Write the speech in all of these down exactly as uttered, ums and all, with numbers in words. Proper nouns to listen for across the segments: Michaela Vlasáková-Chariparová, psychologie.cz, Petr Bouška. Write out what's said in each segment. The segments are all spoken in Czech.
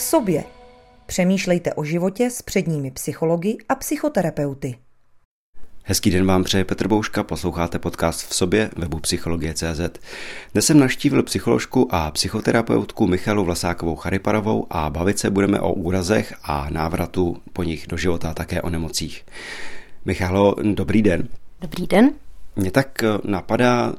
v sobě. Přemýšlejte o životě s předními psychology a psychoterapeuty. Hezký den vám přeje Petr Bouška, posloucháte podcast V sobě webu psychologie tečka cé zet. Dnes jsem navštívil psycholožku a psychoterapeutku Michaelu Vlasákovou-Chariparovou a bavit se budeme o úrazech a návratu po nich do života, také o nemocích. Michaelo, dobrý den. Dobrý den. Mě tak napadá,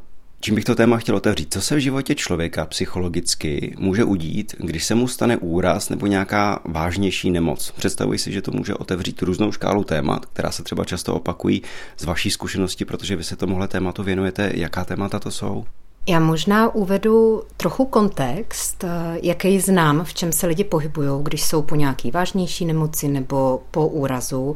čím bych to téma chtěl otevřít. Co se v životě člověka psychologicky může udít, když se mu stane úraz nebo nějaká vážnější nemoc? Představuji si, že to může otevřít různou škálu témat, která se třeba často opakují z vaší zkušenosti, protože vy se tomuhle tématu věnujete. Jaká témata to jsou? Já možná uvedu trochu kontext, jaký znám, v čem se lidi pohybujou, když jsou po nějaký vážnější nemoci nebo po úrazu,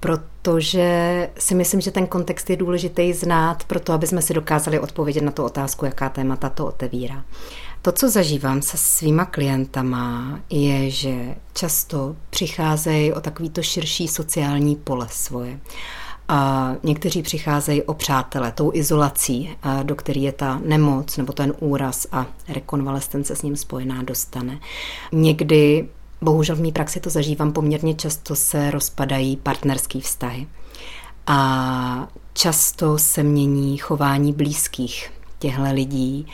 protože si myslím, že ten kontext je důležitý znát proto, aby jsme si dokázali odpovědět na tu otázku, jaká témata to otevírá. To, co zažívám se svýma klientama, je, že často přicházejí o takovýto širší sociální pole svoje. A někteří přicházejí o přátele, tou izolací, do které je ta nemoc nebo ten úraz a rekonvalescence s ním spojená dostane. Někdy bohužel v mý praxi to zažívám poměrně často, se rozpadají partnerský vztahy a často se mění chování blízkých těchto lidí,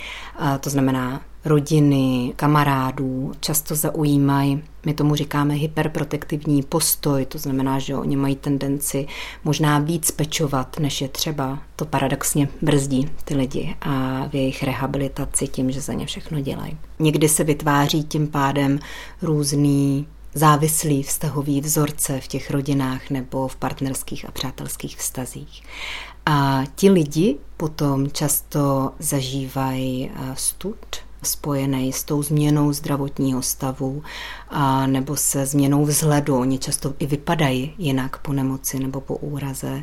to znamená rodiny, kamarádů, často zaujímají, my tomu říkáme hyperprotektivní postoj, to znamená, že oni mají tendenci možná víc pečovat, než je třeba. To paradoxně brzdí ty lidi a v jejich rehabilitaci tím, že za ně všechno dělají. Někdy se vytváří tím pádem různý závislý vztahový vzorce v těch rodinách nebo v partnerských a přátelských vztazích. A ti lidi potom často zažívají stud, spojený s tou změnou zdravotního stavu a nebo se změnou vzhledu. Oni často i vypadají jinak po nemoci nebo po úraze.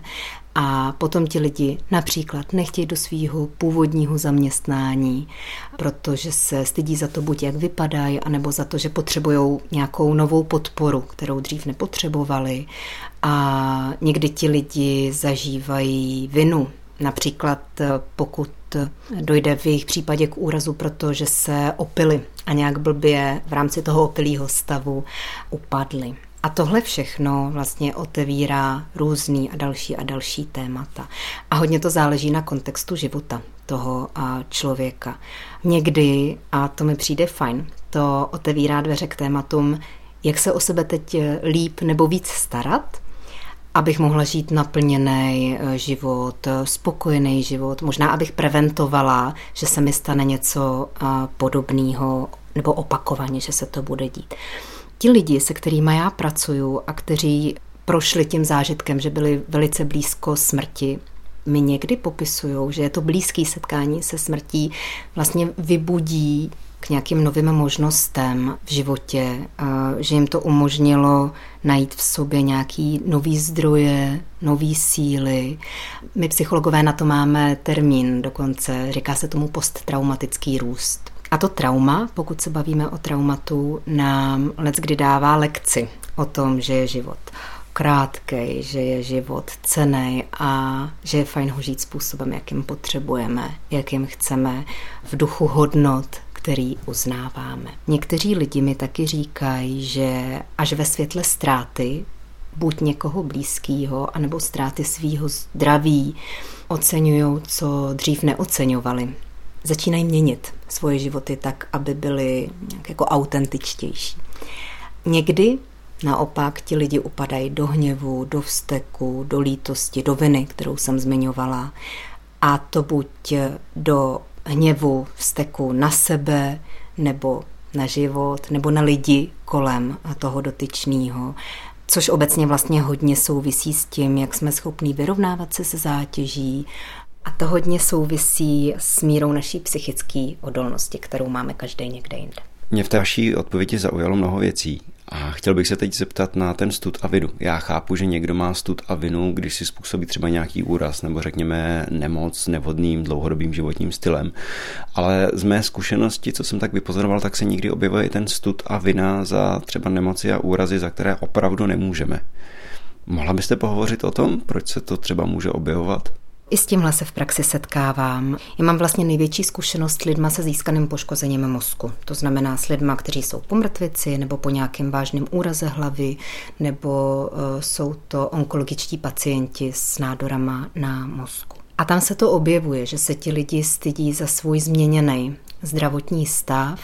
A potom ti lidi například nechtějí do svého původního zaměstnání, protože se stydí za to, buď jak vypadají, anebo za to, že potřebují nějakou novou podporu, kterou dřív nepotřebovali. A někdy ti lidi zažívají vinu. Například pokud dojde v jejich případě k úrazu, protože se opily a nějak blbě v rámci toho opilýho stavu upadly. A tohle všechno vlastně otevírá různý a další a další témata. A hodně to záleží na kontextu života toho člověka. Někdy, a to mi přijde fajn, to otevírá dveře k tématům, jak se o sebe teď líp nebo víc starat, abych mohla žít naplněný život, spokojený život, možná abych preventovala, že se mi stane něco podobného nebo opakovaně, že se to bude dít. Ti lidi, se kterými já pracuju a kteří prošli tím zážitkem, že byli velice blízko smrti, mi někdy popisujou, že je to blízké setkání se smrtí vlastně vybudí k nějakým novým možnostem v životě, že jim to umožnilo najít v sobě nějaký nový zdroje, nový síly. My psychologové na to máme termín dokonce, říká se tomu posttraumatický růst. A to trauma, pokud se bavíme o traumatu, nám leckdy dává lekci o tom, že je život krátkej, že je život cenný a že je fajn ho žít způsobem, jakým potřebujeme, jakým chceme, v duchu hodnot, který uznáváme. Někteří lidi mi taky říkají, že až ve světle ztráty, buď někoho blízkého, anebo ztráty svýho zdraví, oceňují, co dřív neoceňovali. Začínají měnit svoje životy tak, aby byly nějak jako autentičtější. Někdy naopak ti lidi upadají do hněvu, do vzteku, do lítosti, do viny, kterou jsem zmiňovala. A to buď do hněvu, vzteku na sebe, nebo na život, nebo na lidi kolem toho dotyčného, což obecně vlastně hodně souvisí s tím, jak jsme schopní vyrovnávat se se zátěží, a to hodně souvisí s mírou naší psychické odolnosti, kterou máme každý někde jinde. Mě v té vaší odpovědi zaujalo mnoho věcí a chtěl bych se teď zeptat na ten stud a vinu. Já chápu, že někdo má stud a vinu, když si způsobí třeba nějaký úraz nebo řekněme nemoc nevhodným dlouhodobým životním stylem, ale z mé zkušenosti, co jsem tak vypozoroval, tak se nikdy objevuje ten stud a vina za třeba nemoci a úrazy, za které opravdu nemůžeme. Mohla byste pohovořit o tom, proč se to třeba může objevovat? I s tímhle se v praxi setkávám. Já mám vlastně největší zkušenost s lidma se získaným poškozením mozku. To znamená s lidma, kteří jsou po mrtvici nebo po nějakém vážném úraze hlavy, nebo jsou to onkologičtí pacienti s nádorama na mozku. A tam se to objevuje, že se ti lidi stydí za svůj změněný zdravotní stav,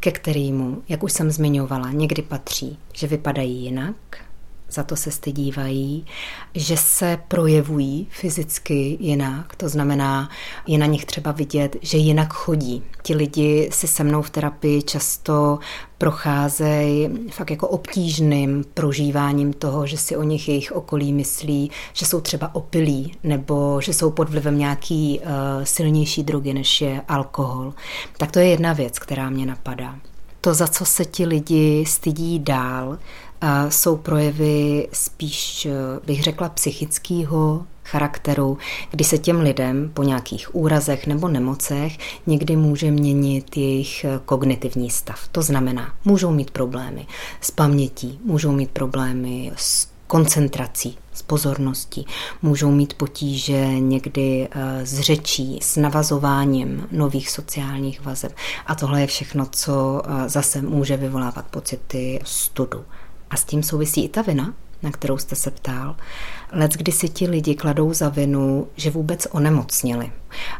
ke kterému, jak už jsem zmiňovala, někdy patří, že vypadají jinak, za to se stydívají, že se projevují fyzicky jinak, to znamená, je na nich třeba vidět, že jinak chodí. Ti lidi si se mnou v terapii často procházejí fakt jako obtížným prožíváním toho, že si o nich jejich okolí myslí, že jsou třeba opilí nebo že jsou pod vlivem nějaký uh, silnější drogy, než je alkohol. Tak to je jedna věc, která mě napadá. To, za co se ti lidi stydí dál, jsou projevy spíš, bych řekla, psychického charakteru, kdy se těm lidem po nějakých úrazech nebo nemocech někdy může měnit jejich kognitivní stav. To znamená, můžou mít problémy s pamětí, můžou mít problémy s koncentrací, s pozorností, můžou mít potíže někdy s řečí, s navazováním nových sociálních vazeb. A tohle je všechno, co zase může vyvolávat pocity studu. A s tím souvisí i ta vina, na kterou jste se ptal. Leckdy si ti lidi kladou za vinu, že vůbec onemocněli.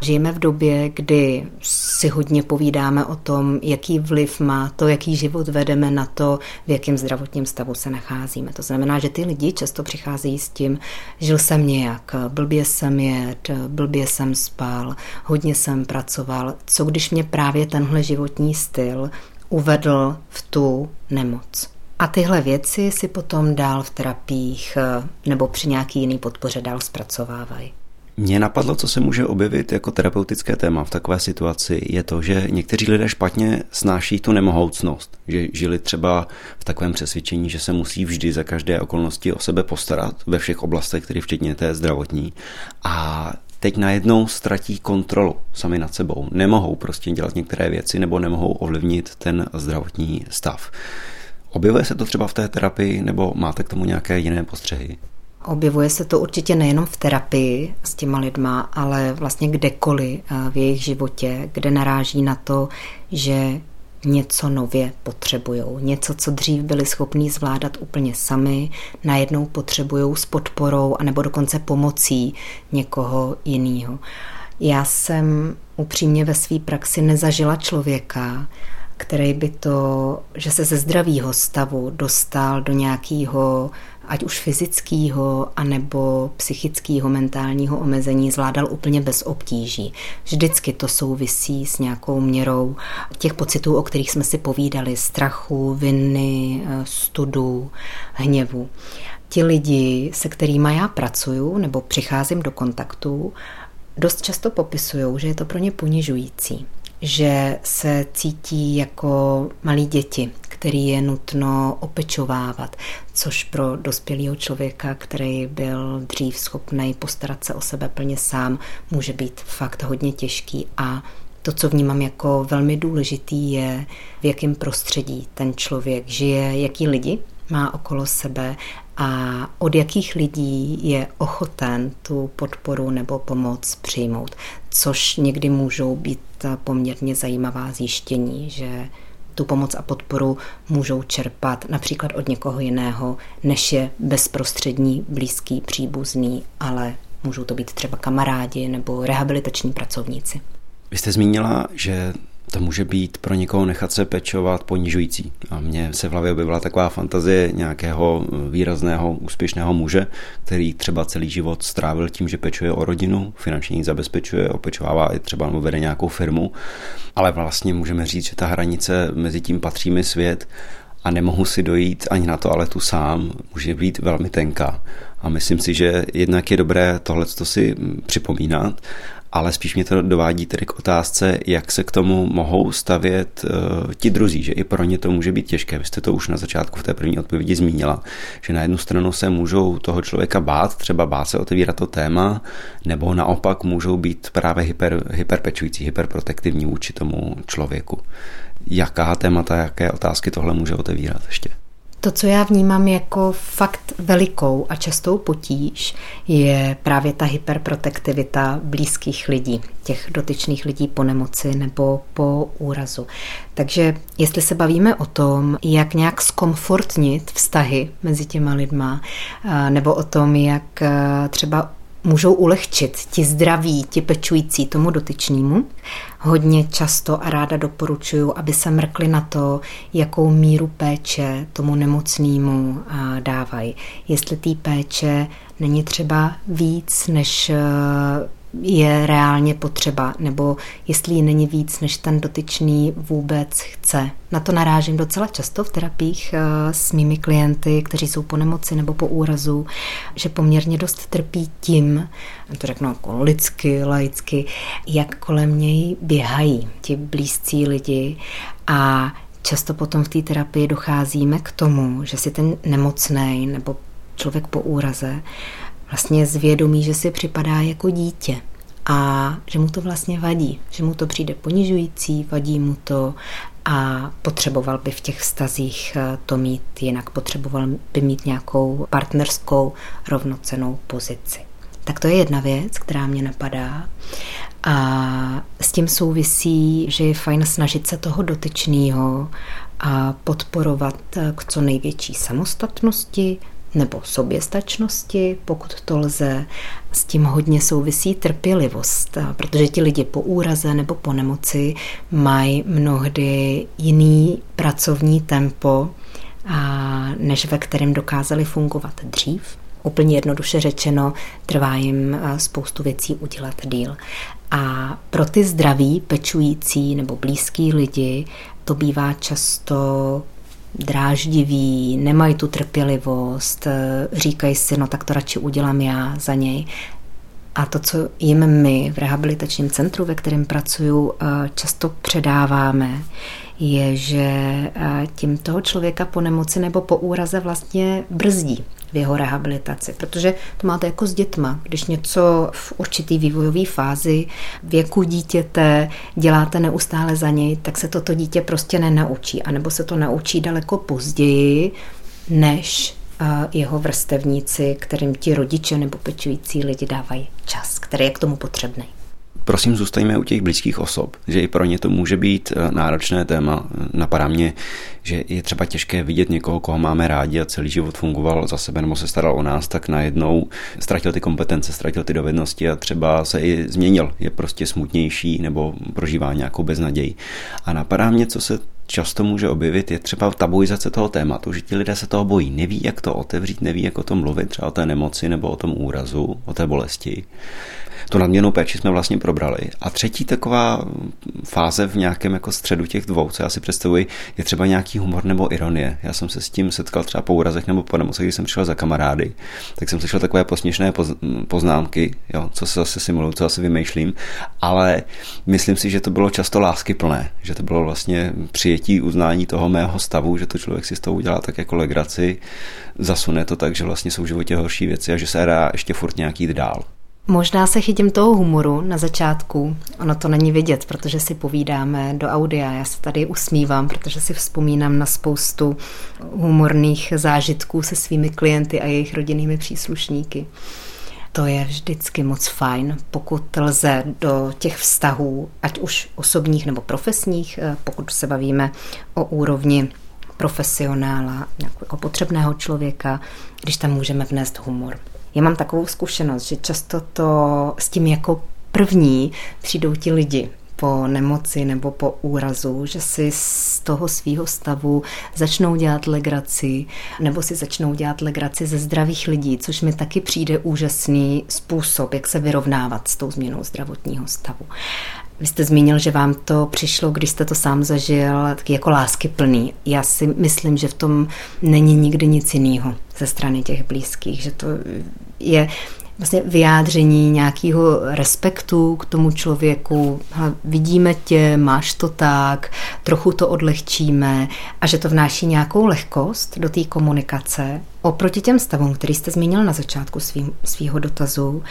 Žijeme v době, kdy si hodně povídáme o tom, jaký vliv má to, jaký život vedeme na to, v jakém zdravotním stavu se nacházíme. To znamená, že ty lidi často přicházejí s tím, žil jsem nějak, blbě jsem jedl, blbě jsem spal, hodně jsem pracoval. Co když mě právě tenhle životní styl uvedl v tu nemoc? A tyhle věci si potom dál v terapiích nebo při nějaký jiný podpoře dál zpracovávají. Mně napadlo, co se může objevit jako terapeutické téma v takové situaci, je to, že někteří lidé špatně snáší tu nemohoucnost, že žili třeba v takovém přesvědčení, že se musí vždy za každé okolnosti o sebe postarat ve všech oblastech, tedy včetně té zdravotní. A teď najednou ztratí kontrolu sami nad sebou. Nemohou prostě dělat některé věci nebo nemohou ovlivnit ten zdravotní stav. Objevuje se to třeba v té terapii, nebo máte k tomu nějaké jiné postřehy? Objevuje se to určitě nejenom v terapii s těma lidma, ale vlastně kdekoliv v jejich životě, kde naráží na to, že něco nově potřebujou. Něco, co dřív byli schopní zvládat úplně sami, najednou potřebujou s podporou anebo dokonce pomocí někoho jiného. Já jsem upřímně ve své praxi nezažila člověka, který by to, že se ze zdravého stavu dostal do nějakého, ať už fyzického, anebo psychického, mentálního omezení, zvládal úplně bez obtíží. Vždycky to souvisí s nějakou měrou těch pocitů, o kterých jsme si povídali, strachu, viny, studu, hněvu. Ti lidi, se kterými já pracuju nebo přicházím do kontaktu, dost často popisují, že je to pro ně ponižující, že se cítí jako malí děti, který je nutno opečovávat, což pro dospělého člověka, který byl dřív schopný postarat se o sebe plně sám, může být fakt hodně těžký. A to, co vnímám jako velmi důležitý, je, v jakém prostředí ten člověk žije, jaký lidi má okolo sebe a od jakých lidí je ochoten tu podporu nebo pomoc přijmout, což někdy můžou být poměrně zajímavá zjištění, že tu pomoc a podporu můžou čerpat například od někoho jiného, než je bezprostřední, blízký, příbuzný, ale můžou to být třeba kamarádi nebo rehabilitační pracovníci. Vy jste zmínila, že to může být pro někoho nechat se pečovat ponižující. A mně se v hlavě objevila taková fantazie nějakého výrazného, úspěšného muže, který třeba celý život strávil tím, že pečuje o rodinu, finančně ji zabezpečuje, opečovává i třeba nebo vede nějakou firmu. Ale vlastně můžeme říct, že ta hranice mezi tím patří mi svět a nemohu si dojít ani na toaletu sám, může být velmi tenká. A myslím si, že jednak je dobré tohleto si připomínat, ale spíš mě to dovádí tedy k otázce, jak se k tomu mohou stavět uh, ti druzí, že i pro ně to může být těžké. Vy jste to už na začátku v té první odpovědi zmínila, že na jednu stranu se můžou toho člověka bát, třeba bát se otevírat to téma, nebo naopak můžou být právě hyper, hyperpečující, hyperprotektivní vůči tomu člověku. Jaká témata, jaké otázky tohle může otevírat ještě? To, co já vnímám jako fakt velikou a častou potíž, je právě ta hyperprotektivita blízkých lidí, těch dotyčných lidí po nemoci nebo po úrazu. Takže jestli se bavíme o tom, jak nějak zkomfortnit vztahy mezi těma lidma, nebo o tom, jak třeba můžou ulehčit ti zdraví, ti pečující tomu dotyčnímu. Hodně často a ráda doporučuju, aby se mrkli na to, jakou míru péče tomu nemocnému dávají. Jestli té péče není třeba víc, než je reálně potřeba, nebo jestli ji není víc, než ten dotyčný vůbec chce. Na to narážím docela často v terapiích s mými klienty, kteří jsou po nemoci nebo po úrazu, že poměrně dost trpí tím, to řeknu jako lidsky, laicky, jak kolem něj běhají ti blízcí lidi a často potom v té terapii docházíme k tomu, že si ten nemocnej nebo člověk po úraze vlastně zvědomí, že si připadá jako dítě a že mu to vlastně vadí, že mu to přijde ponižující, vadí mu to a potřeboval by v těch vztazích to mít jinak, potřeboval by mít nějakou partnerskou rovnocennou pozici. Tak to je jedna věc, která mě napadá a s tím souvisí, že je fajn snažit se toho dotyčného a podporovat k co největší samostatnosti, nebo soběstačnosti, pokud to lze. S tím hodně souvisí trpělivost, protože ti lidi po úraze nebo po nemoci mají mnohdy jiný pracovní tempo, než ve kterém dokázali fungovat dřív. Úplně jednoduše řečeno, trvá jim spoustu věcí udělat díl. A pro ty zdraví, pečující nebo blízký lidi to bývá často dráždiví, nemají tu trpělivost, říkají si, no tak to radši udělám já za něj. A to, co jim my v rehabilitačním centru, ve kterém pracuju, často předáváme, je, že tím toho člověka po nemoci nebo po úraze vlastně brzdí v jeho rehabilitaci, protože to máte jako s dětma. Když něco v určitý vývojové fázi věku dítěte děláte neustále za něj, tak se toto dítě prostě nenaučí, anebo se to naučí daleko později, než jeho vrstevníci, kterým ti rodiče nebo pečující lidi dávají čas, který je k tomu potřebný. Prosím, zůstaňme u těch blízkých osob, že i pro ně to může být náročné téma. Napadá mě, že je třeba těžké vidět někoho, koho máme rádi a celý život fungoval za sebe nebo se staral o nás, tak najednou ztratil ty kompetence, ztratil ty dovednosti a třeba se i změnil. Je prostě smutnější nebo prožívá nějakou beznaději. A napadá mě, co se často může objevit, je třeba tabuizace toho tématu, že ti lidé se toho bojí, neví, jak to otevřít, neví, jak o tom mluvit, třeba o té nemoci nebo o tom úrazu, o té bolesti. Tu nadměrnou péči jsme vlastně probrali. A třetí taková fáze v nějakém jako středu těch dvou, co já si představuji, je třeba nějaký humor nebo ironie. Já jsem se s tím setkal třeba po úrazech nebo po nemoci, když jsem přišel za kamarády, tak jsem slyšel takové posměšné poznámky, jo, co se zase simuluju, co asi vymýšlím, ale myslím si, že to bylo často láskyplné, že to bylo vlastně přijetí uznání toho mého stavu, že to člověk si z toho udělá tak jako legraci, zasune to tak, že vlastně jsou v životě horší věci a že se dá ještě furt nějak jít dál. Možná se chytím toho humoru na začátku, ono to není vidět, protože si povídáme do audia, já se tady usmívám, protože si vzpomínám na spoustu humorných zážitků se svými klienty a jejich rodinnými příslušníky. To je vždycky moc fajn, pokud lze do těch vztahů, ať už osobních nebo profesních, pokud se bavíme o úrovni profesionála, jako potřebného člověka, když tam můžeme vnést humor. Já mám takovou zkušenost, že často to s tím jako první přijdou ti lidi po nemoci nebo po úrazu, že si z toho svýho stavu začnou dělat legraci, nebo si začnou dělat legraci ze zdravých lidí, což mi taky přijde úžasný způsob, jak se vyrovnávat s tou změnou zdravotního stavu. Vy jste zmínil, že vám to přišlo, když jste to sám zažil, taky jako láskyplný. Já si myslím, že v tom není nikdy nic jiného ze strany těch blízkých, že to je vlastně vyjádření nějakého respektu k tomu člověku. Vidíme tě, máš to tak, trochu to odlehčíme a že to vnáší nějakou lehkost do té komunikace. Oproti těm stavům, který jste zmínil na začátku svým, svýho dotazu,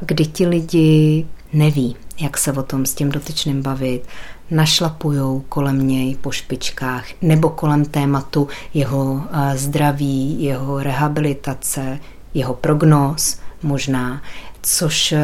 kdy ti lidi neví, jak se o tom s tím dotyčným bavit, našlapujou kolem něj po špičkách nebo kolem tématu jeho zdraví, jeho rehabilitace, jeho prognóz možná, což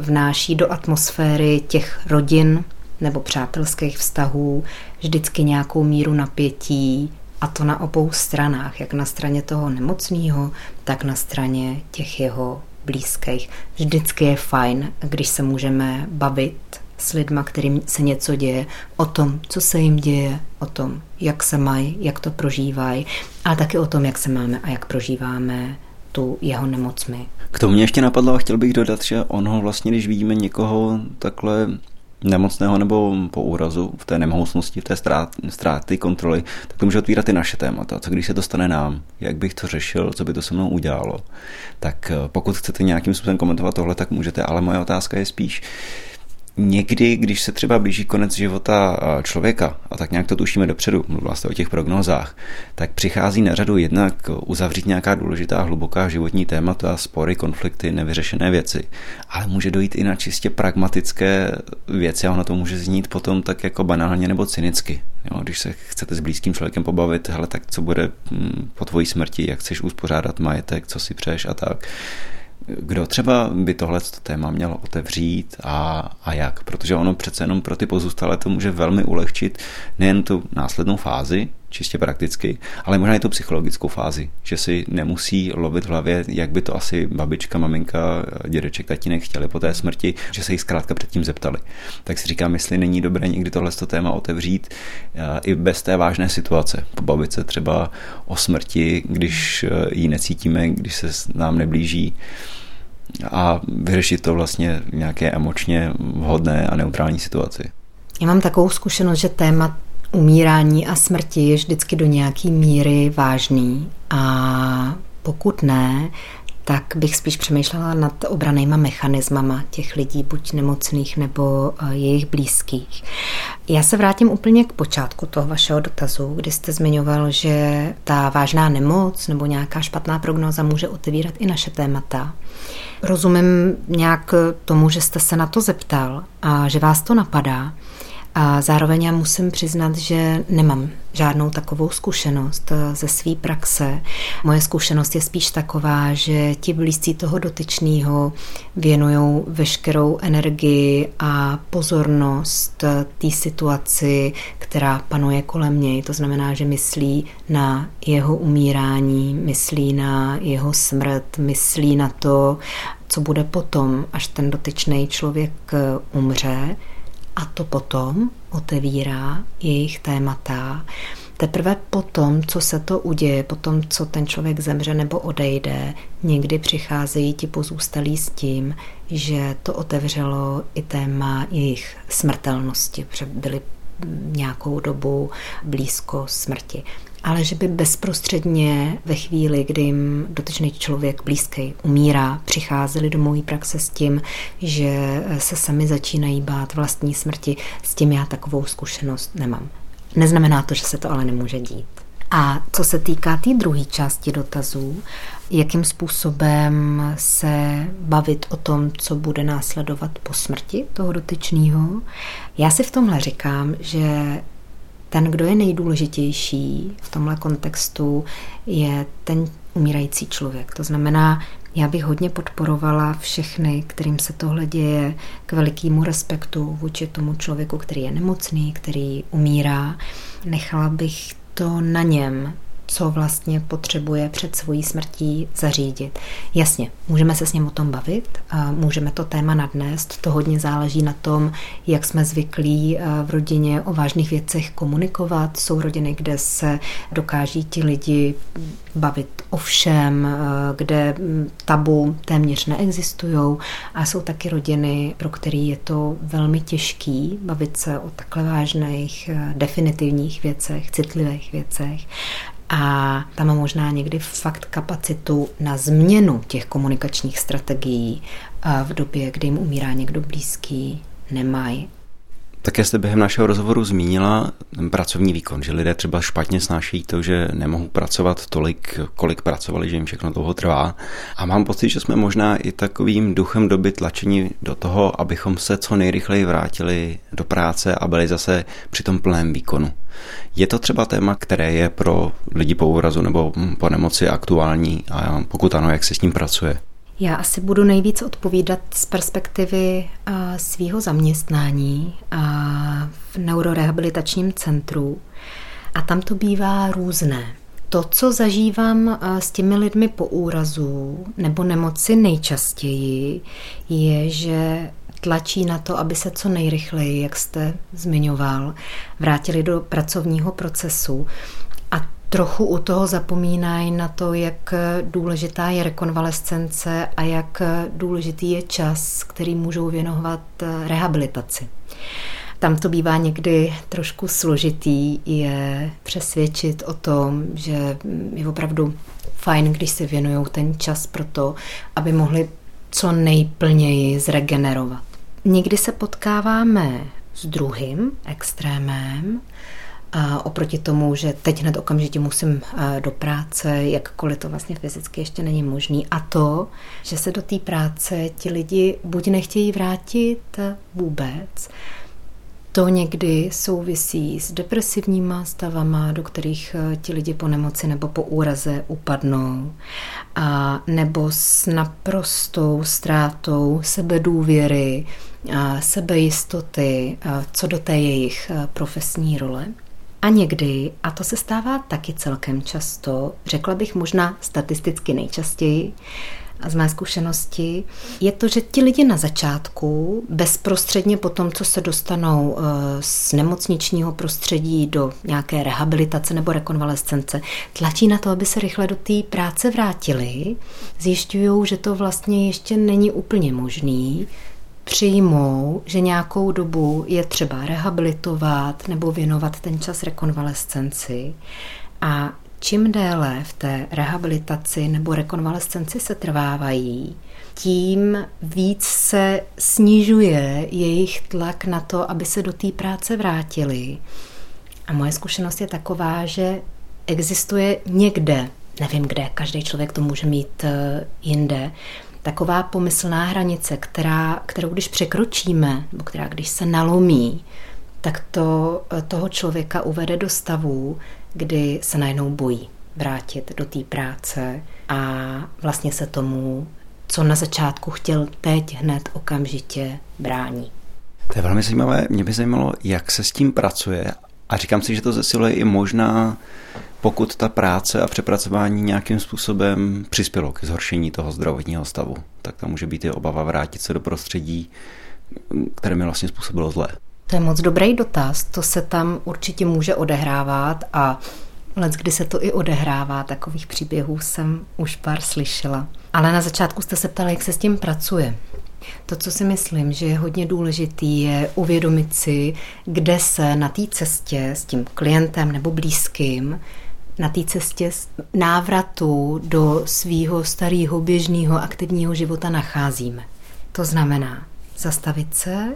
vnáší do atmosféry těch rodin nebo přátelských vztahů vždycky nějakou míru napětí, a to na obou stranách, jak na straně toho nemocného, tak na straně těch jeho blízkých. Vždycky je fajn, když se můžeme bavit s lidma, kterým se něco děje, o tom, co se jim děje, o tom, jak se mají, jak to prožívají, ale taky o tom, jak se máme a jak prožíváme tu jeho nemoc my. K tomu mě ještě napadlo a chtěl bych dodat, že on ho vlastně, když vidíme někoho takhle nemocného nebo po úrazu v té nemohoucnosti, v té ztráty kontroly, tak to může otvírat i naše témata. Co když se to stane nám? Jak bych to řešil? Co by to se mnou udělalo? Tak pokud chcete nějakým způsobem komentovat tohle, tak můžete, ale moje otázka je spíš, někdy, když se třeba blíží konec života člověka, a tak nějak to tušíme dopředu, mluvila jste o těch prognózách, tak přichází na řadu jednak uzavřít nějaká důležitá hluboká životní témata, spory, konflikty, nevyřešené věci. Ale může dojít i na čistě pragmatické věci a ono to může znít potom tak jako banálně nebo cynicky. Jo, když se chcete s blízkým člověkem pobavit, hele, tak co bude po tvojí smrti, jak chceš uspořádat majetek, co si přeješ a tak. Kdo třeba by tohleto téma měl otevřít a, a jak? Protože ono přece jenom pro ty pozůstalé to může velmi ulehčit nejen tu následnou fázi, čistě prakticky, ale možná i tu psychologickou fázi, že si nemusí lovit v hlavě, jak by to asi babička, maminka, dědeček, tatínek chtěli po té smrti, že se jich zkrátka předtím zeptali. Tak si říkám, jestli není dobré někdy tohleto téma otevřít i bez té vážné situace. Pobavit se třeba o smrti, když ji necítíme, když se nám neblíží, a vyřešit to vlastně v nějaké emočně vhodné a neutrální situaci. Já mám takovou zkušenost, že téma umírání a smrti je vždycky do nějaký míry vážný, a pokud ne, tak bych spíš přemýšlela nad obrannýma mechanismama těch lidí, buď nemocných nebo jejich blízkých. Já se vrátím úplně k počátku toho vašeho dotazu, kdy jste zmiňoval, že ta vážná nemoc nebo nějaká špatná prognóza může otevírat i naše témata. Rozumím nějak tomu, že jste se na to zeptal a že vás to napadá. A zároveň já musím přiznat, že nemám žádnou takovou zkušenost ze své praxe. Moje zkušenost je spíš taková, že ti blízcí toho dotyčného věnují veškerou energii a pozornost té situaci, která panuje kolem něj. To znamená, že myslí na jeho umírání, myslí na jeho smrt, myslí na to, co bude potom, až ten dotyčný člověk umře. A to potom otevírá jejich témata. Teprve potom, co se to uděje, potom, co ten člověk zemře nebo odejde, někdy přicházejí ti pozůstalí s tím, že to otevřelo i téma jejich smrtelnosti, protože byli nějakou dobu blízko smrti. Ale že by bezprostředně ve chvíli, kdy jim dotyčný člověk blízký umírá, přicházeli do mojí praxe s tím, že se sami začínají bát vlastní smrti, s tím já takovou zkušenost nemám. Neznamená to, že se to ale nemůže dít. A co se týká té druhé části dotazů, jakým způsobem se bavit o tom, co bude následovat po smrti toho dotyčného, já si v tomhle říkám, že ten, kdo je nejdůležitější v tomhle kontextu, je ten umírající člověk. To znamená, já bych hodně podporovala všechny, kterým se tohle děje, k velikému respektu vůči tomu člověku, který je nemocný, který umírá. Nechala bych to na něm, co vlastně potřebuje před svojí smrtí zařídit. Jasně, můžeme se s ním o tom bavit, můžeme to téma nadnést, to hodně záleží na tom, jak jsme zvyklí v rodině o vážných věcech komunikovat. Jsou rodiny, kde se dokáží ti lidi bavit o všem, kde tabu téměř neexistují, a jsou taky rodiny, pro které je to velmi těžký bavit se o takhle vážných, definitivních věcech, citlivých věcech. A tam možná někdy fakt kapacitu na změnu těch komunikačních strategií v době, kdy jim umírá někdo blízký, nemají. Také jste během našeho rozhovoru zmínila pracovní výkon, že lidé třeba špatně snáší to, že nemohou pracovat tolik, kolik pracovali, že jim všechno dlouho trvá. A mám pocit, že jsme možná i takovým duchem doby tlačeni do toho, abychom se co nejrychleji vrátili do práce a byli zase při tom plném výkonu. Je to třeba téma, které je pro lidi po úrazu nebo po nemoci aktuální, a pokud ano, jak se s ním pracuje? Já asi budu nejvíc odpovídat z perspektivy svého zaměstnání v neurorehabilitačním centru a tam to bývá různé. To, co zažívám s těmi lidmi po úrazu nebo nemoci nejčastěji, je, že tlačí na to, aby se co nejrychleji, jak jste zmiňoval, vrátili do pracovního procesu. Trochu u toho zapomínají na to, jak důležitá je rekonvalescence a jak důležitý je čas, který můžou věnovat rehabilitaci. Tam to bývá někdy trošku složitý je přesvědčit o tom, že je opravdu fajn, když si věnují ten čas pro to, aby mohli co nejplněji zregenerovat. Někdy se potkáváme s druhým extrémem, a oproti tomu, že teď hned okamžitě musím do práce, jakkoliv to vlastně fyzicky ještě není možný. A to, že se do té práce ti lidi buď nechtějí vrátit vůbec, to někdy souvisí s depresivníma stavama, do kterých ti lidi po nemoci nebo po úraze upadnou, a nebo s naprostou ztrátou sebedůvěry, a sebejistoty, a co do té jejich profesní role. A někdy, a to se stává taky celkem často, řekla bych možná statisticky nejčastěji a z mé zkušenosti, je to, že ti lidi na začátku, bezprostředně po tom, co se dostanou z nemocničního prostředí do nějaké rehabilitace nebo rekonvalescence, tlačí na to, aby se rychle do té práce vrátili, zjišťují, že to vlastně ještě není úplně možný, přijmou, že nějakou dobu je třeba rehabilitovat nebo věnovat ten čas rekonvalescenci a čím déle v té rehabilitaci nebo rekonvalescenci se trvávají, tím víc se snižuje jejich tlak na to, aby se do té práce vrátili. A moje zkušenost je taková, že existuje někde, nevím kde, každý člověk to může mít jinde, taková pomyslná hranice, která, kterou když překročíme, nebo která když se nalomí, tak to toho člověka uvede do stavu, kdy se najednou bojí vrátit do té práce a vlastně se tomu, co na začátku chtěl, teď hned okamžitě brání. To je velmi zajímavé. Mě by zajímalo, jak se s tím pracuje. A říkám si, že to zesiluje i možná, pokud ta práce a přepracování nějakým způsobem přispělo k zhoršení toho zdravotního stavu, tak tam může být i obava vrátit se do prostředí, které mi vlastně způsobilo zlé. To je moc dobrý dotaz, to se tam určitě může odehrávat a leckdy se to i odehrává, takových příběhů jsem už pár slyšela. Ale na začátku jste se ptala, jak se s tím pracuje. To, co si myslím, že je hodně důležitý, je uvědomit si, kde se na té cestě s tím klientem nebo blízkým, na té cestě návratu do svýho starého běžného aktivního života nacházíme. To znamená zastavit se,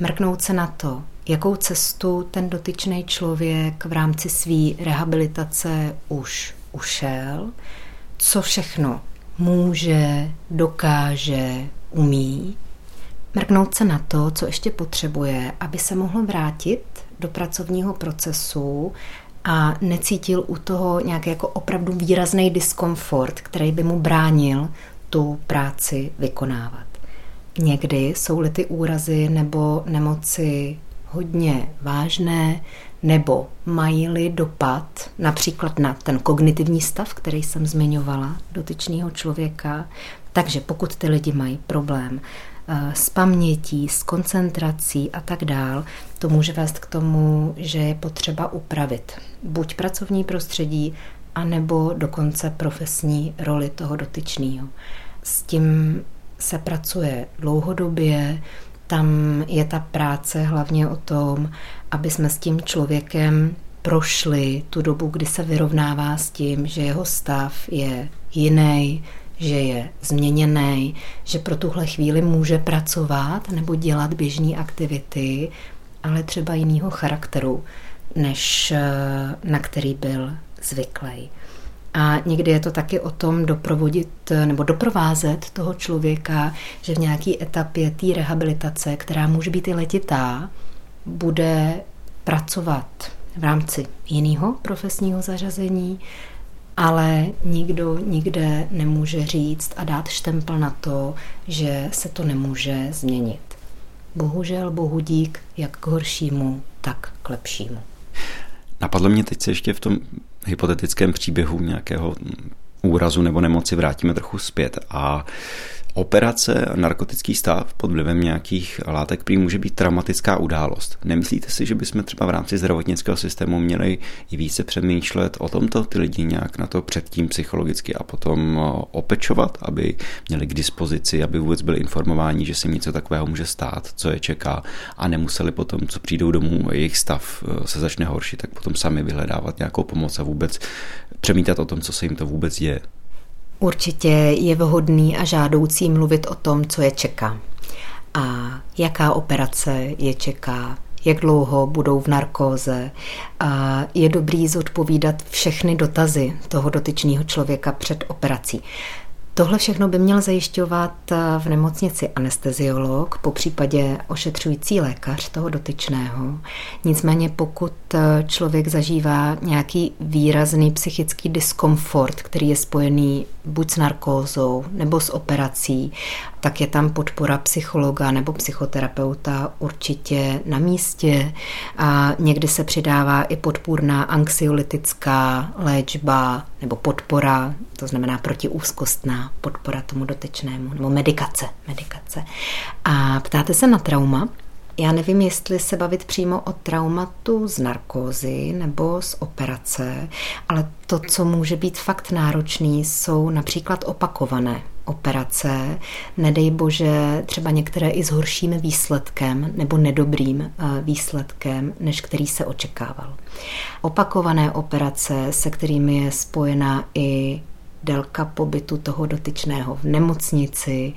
mrknout se na to, jakou cestu ten dotyčný člověk v rámci své rehabilitace už ušel, co všechno může, dokáže, umí, mrknout se na to, co ještě potřebuje, aby se mohl vrátit do pracovního procesu a necítil u toho nějaký jako opravdu výrazný diskomfort, který by mu bránil tu práci vykonávat. Někdy jsou-li ty úrazy nebo nemoci hodně vážné, nebo mají-li dopad například na ten kognitivní stav, který jsem zmiňovala, dotyčného člověka. Takže pokud ty lidi mají problém s pamětí, s koncentrací a tak dál, to může vést k tomu, že je potřeba upravit buď pracovní prostředí, anebo dokonce profesní roli toho dotyčného. S tím se pracuje dlouhodobě, tam je ta práce hlavně o tom, aby jsme s tím člověkem prošli tu dobu, kdy se vyrovnává s tím, že jeho stav je jiný, že je změněný, že pro tuhle chvíli může pracovat nebo dělat běžné aktivity ale třeba jiného charakteru, než na který byl zvyklý. A někdy je to taky o tom doprovodit nebo doprovázet toho člověka, že v nějaký etapě té rehabilitace, která může být i letitá, bude pracovat v rámci jiného profesního zařazení, ale nikdo nikde nemůže říct a dát štempel na to, že se to nemůže změnit. Bohužel, bohudík, jak k horšímu, tak k lepšímu. Napadlo mě teď se ještě v tom hypotetickém příběhu nějakého úrazu nebo nemoci vrátíme trochu zpět. A operace, narkotický stav pod vlivem nějakých látek prý může být traumatická událost. Nemyslíte si, že bychom třeba v rámci zdravotnického systému měli i více přemýšlet o tomto, ty lidi nějak na to předtím psychologicky a potom opečovat, aby měli k dispozici, aby vůbec byli informováni, že se něco takového může stát, co je čeká, a nemuseli potom, co přijdou domů a jejich stav se začne horšit, tak potom sami vyhledávat nějakou pomoc a vůbec přemítat o tom, co se jim to vůbec děje. Určitě je vhodný a žádoucí mluvit o tom, co je čeká. A jaká operace je čeká, jak dlouho budou v narkóze. A je dobrý zodpovídat všechny dotazy toho dotyčného člověka před operací. Tohle všechno by měl zajišťovat v nemocnici anesteziolog, popřípadě ošetřující lékař toho dotyčného. Nicméně pokud člověk zažívá nějaký výrazný psychický diskomfort, který je spojený buď s narkózou nebo s operací, tak je tam podpora psychologa nebo psychoterapeuta určitě na místě. A někdy se přidává i podpůrná anxiolytická léčba nebo podpora, to znamená protiúzkostná podpora tomu dotyčnému, nebo medikace. medikace. A ptáte se na trauma? Já nevím, jestli se bavit přímo o traumatu z narkózy nebo z operace, ale to, co může být fakt náročný, jsou například opakované operace, nedej bože, třeba některé i s horším výsledkem nebo nedobrým výsledkem, než který se očekával. Opakované operace, se kterými je spojená i délka pobytu toho dotyčného v nemocnici,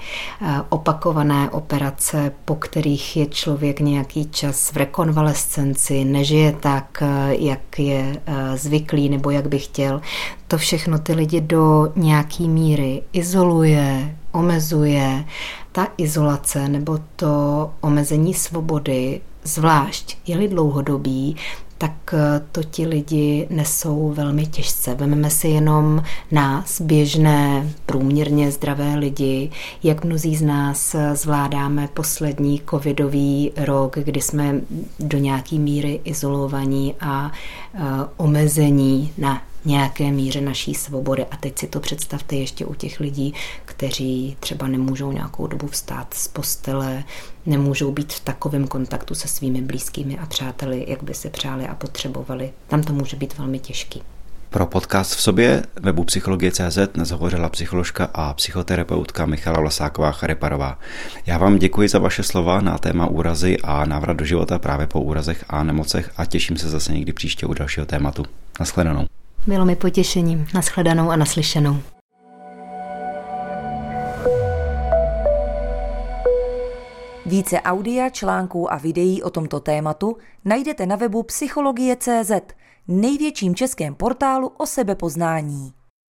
opakované operace, po kterých je člověk nějaký čas v rekonvalescenci, nežije tak, jak je zvyklý nebo jak by chtěl. To všechno ty lidi do nějaký míry izoluje, omezuje. Ta izolace nebo to omezení svobody, zvlášť je-li dlouhodobý, tak to ti lidi nesou velmi těžce. Vememe si jenom nás, běžné, průměrně zdravé lidi, jak mnozí z nás zvládáme poslední covidový rok, kdy jsme do nějaké míry izolovaní a uh, omezení na nějaké míře naší svobody. A teď si to představte ještě u těch lidí, kteří třeba nemůžou nějakou dobu vstát z postele, nemůžou být v takovém kontaktu se svými blízkými a přáteli, jak by si přáli a potřebovali. Tam to může být velmi těžký. Pro podcast V sobě webu psychologie tečka cé zet dnes hovořila psycholožka a psychoterapeutka Michaela Vlasáková-Chariparová. Já vám děkuji za vaše slova na téma úrazy a návrat do života právě po úrazech a nemocech a těším se zase někdy příště u dalšího tématu. Nashledanou. Bylo mi potěšením. Nashledanou a naslyšenou. Více audia, článků a videí o tomto tématu najdete na webu psychologie tečka cé zet, největším českém portálu o sebepoznání.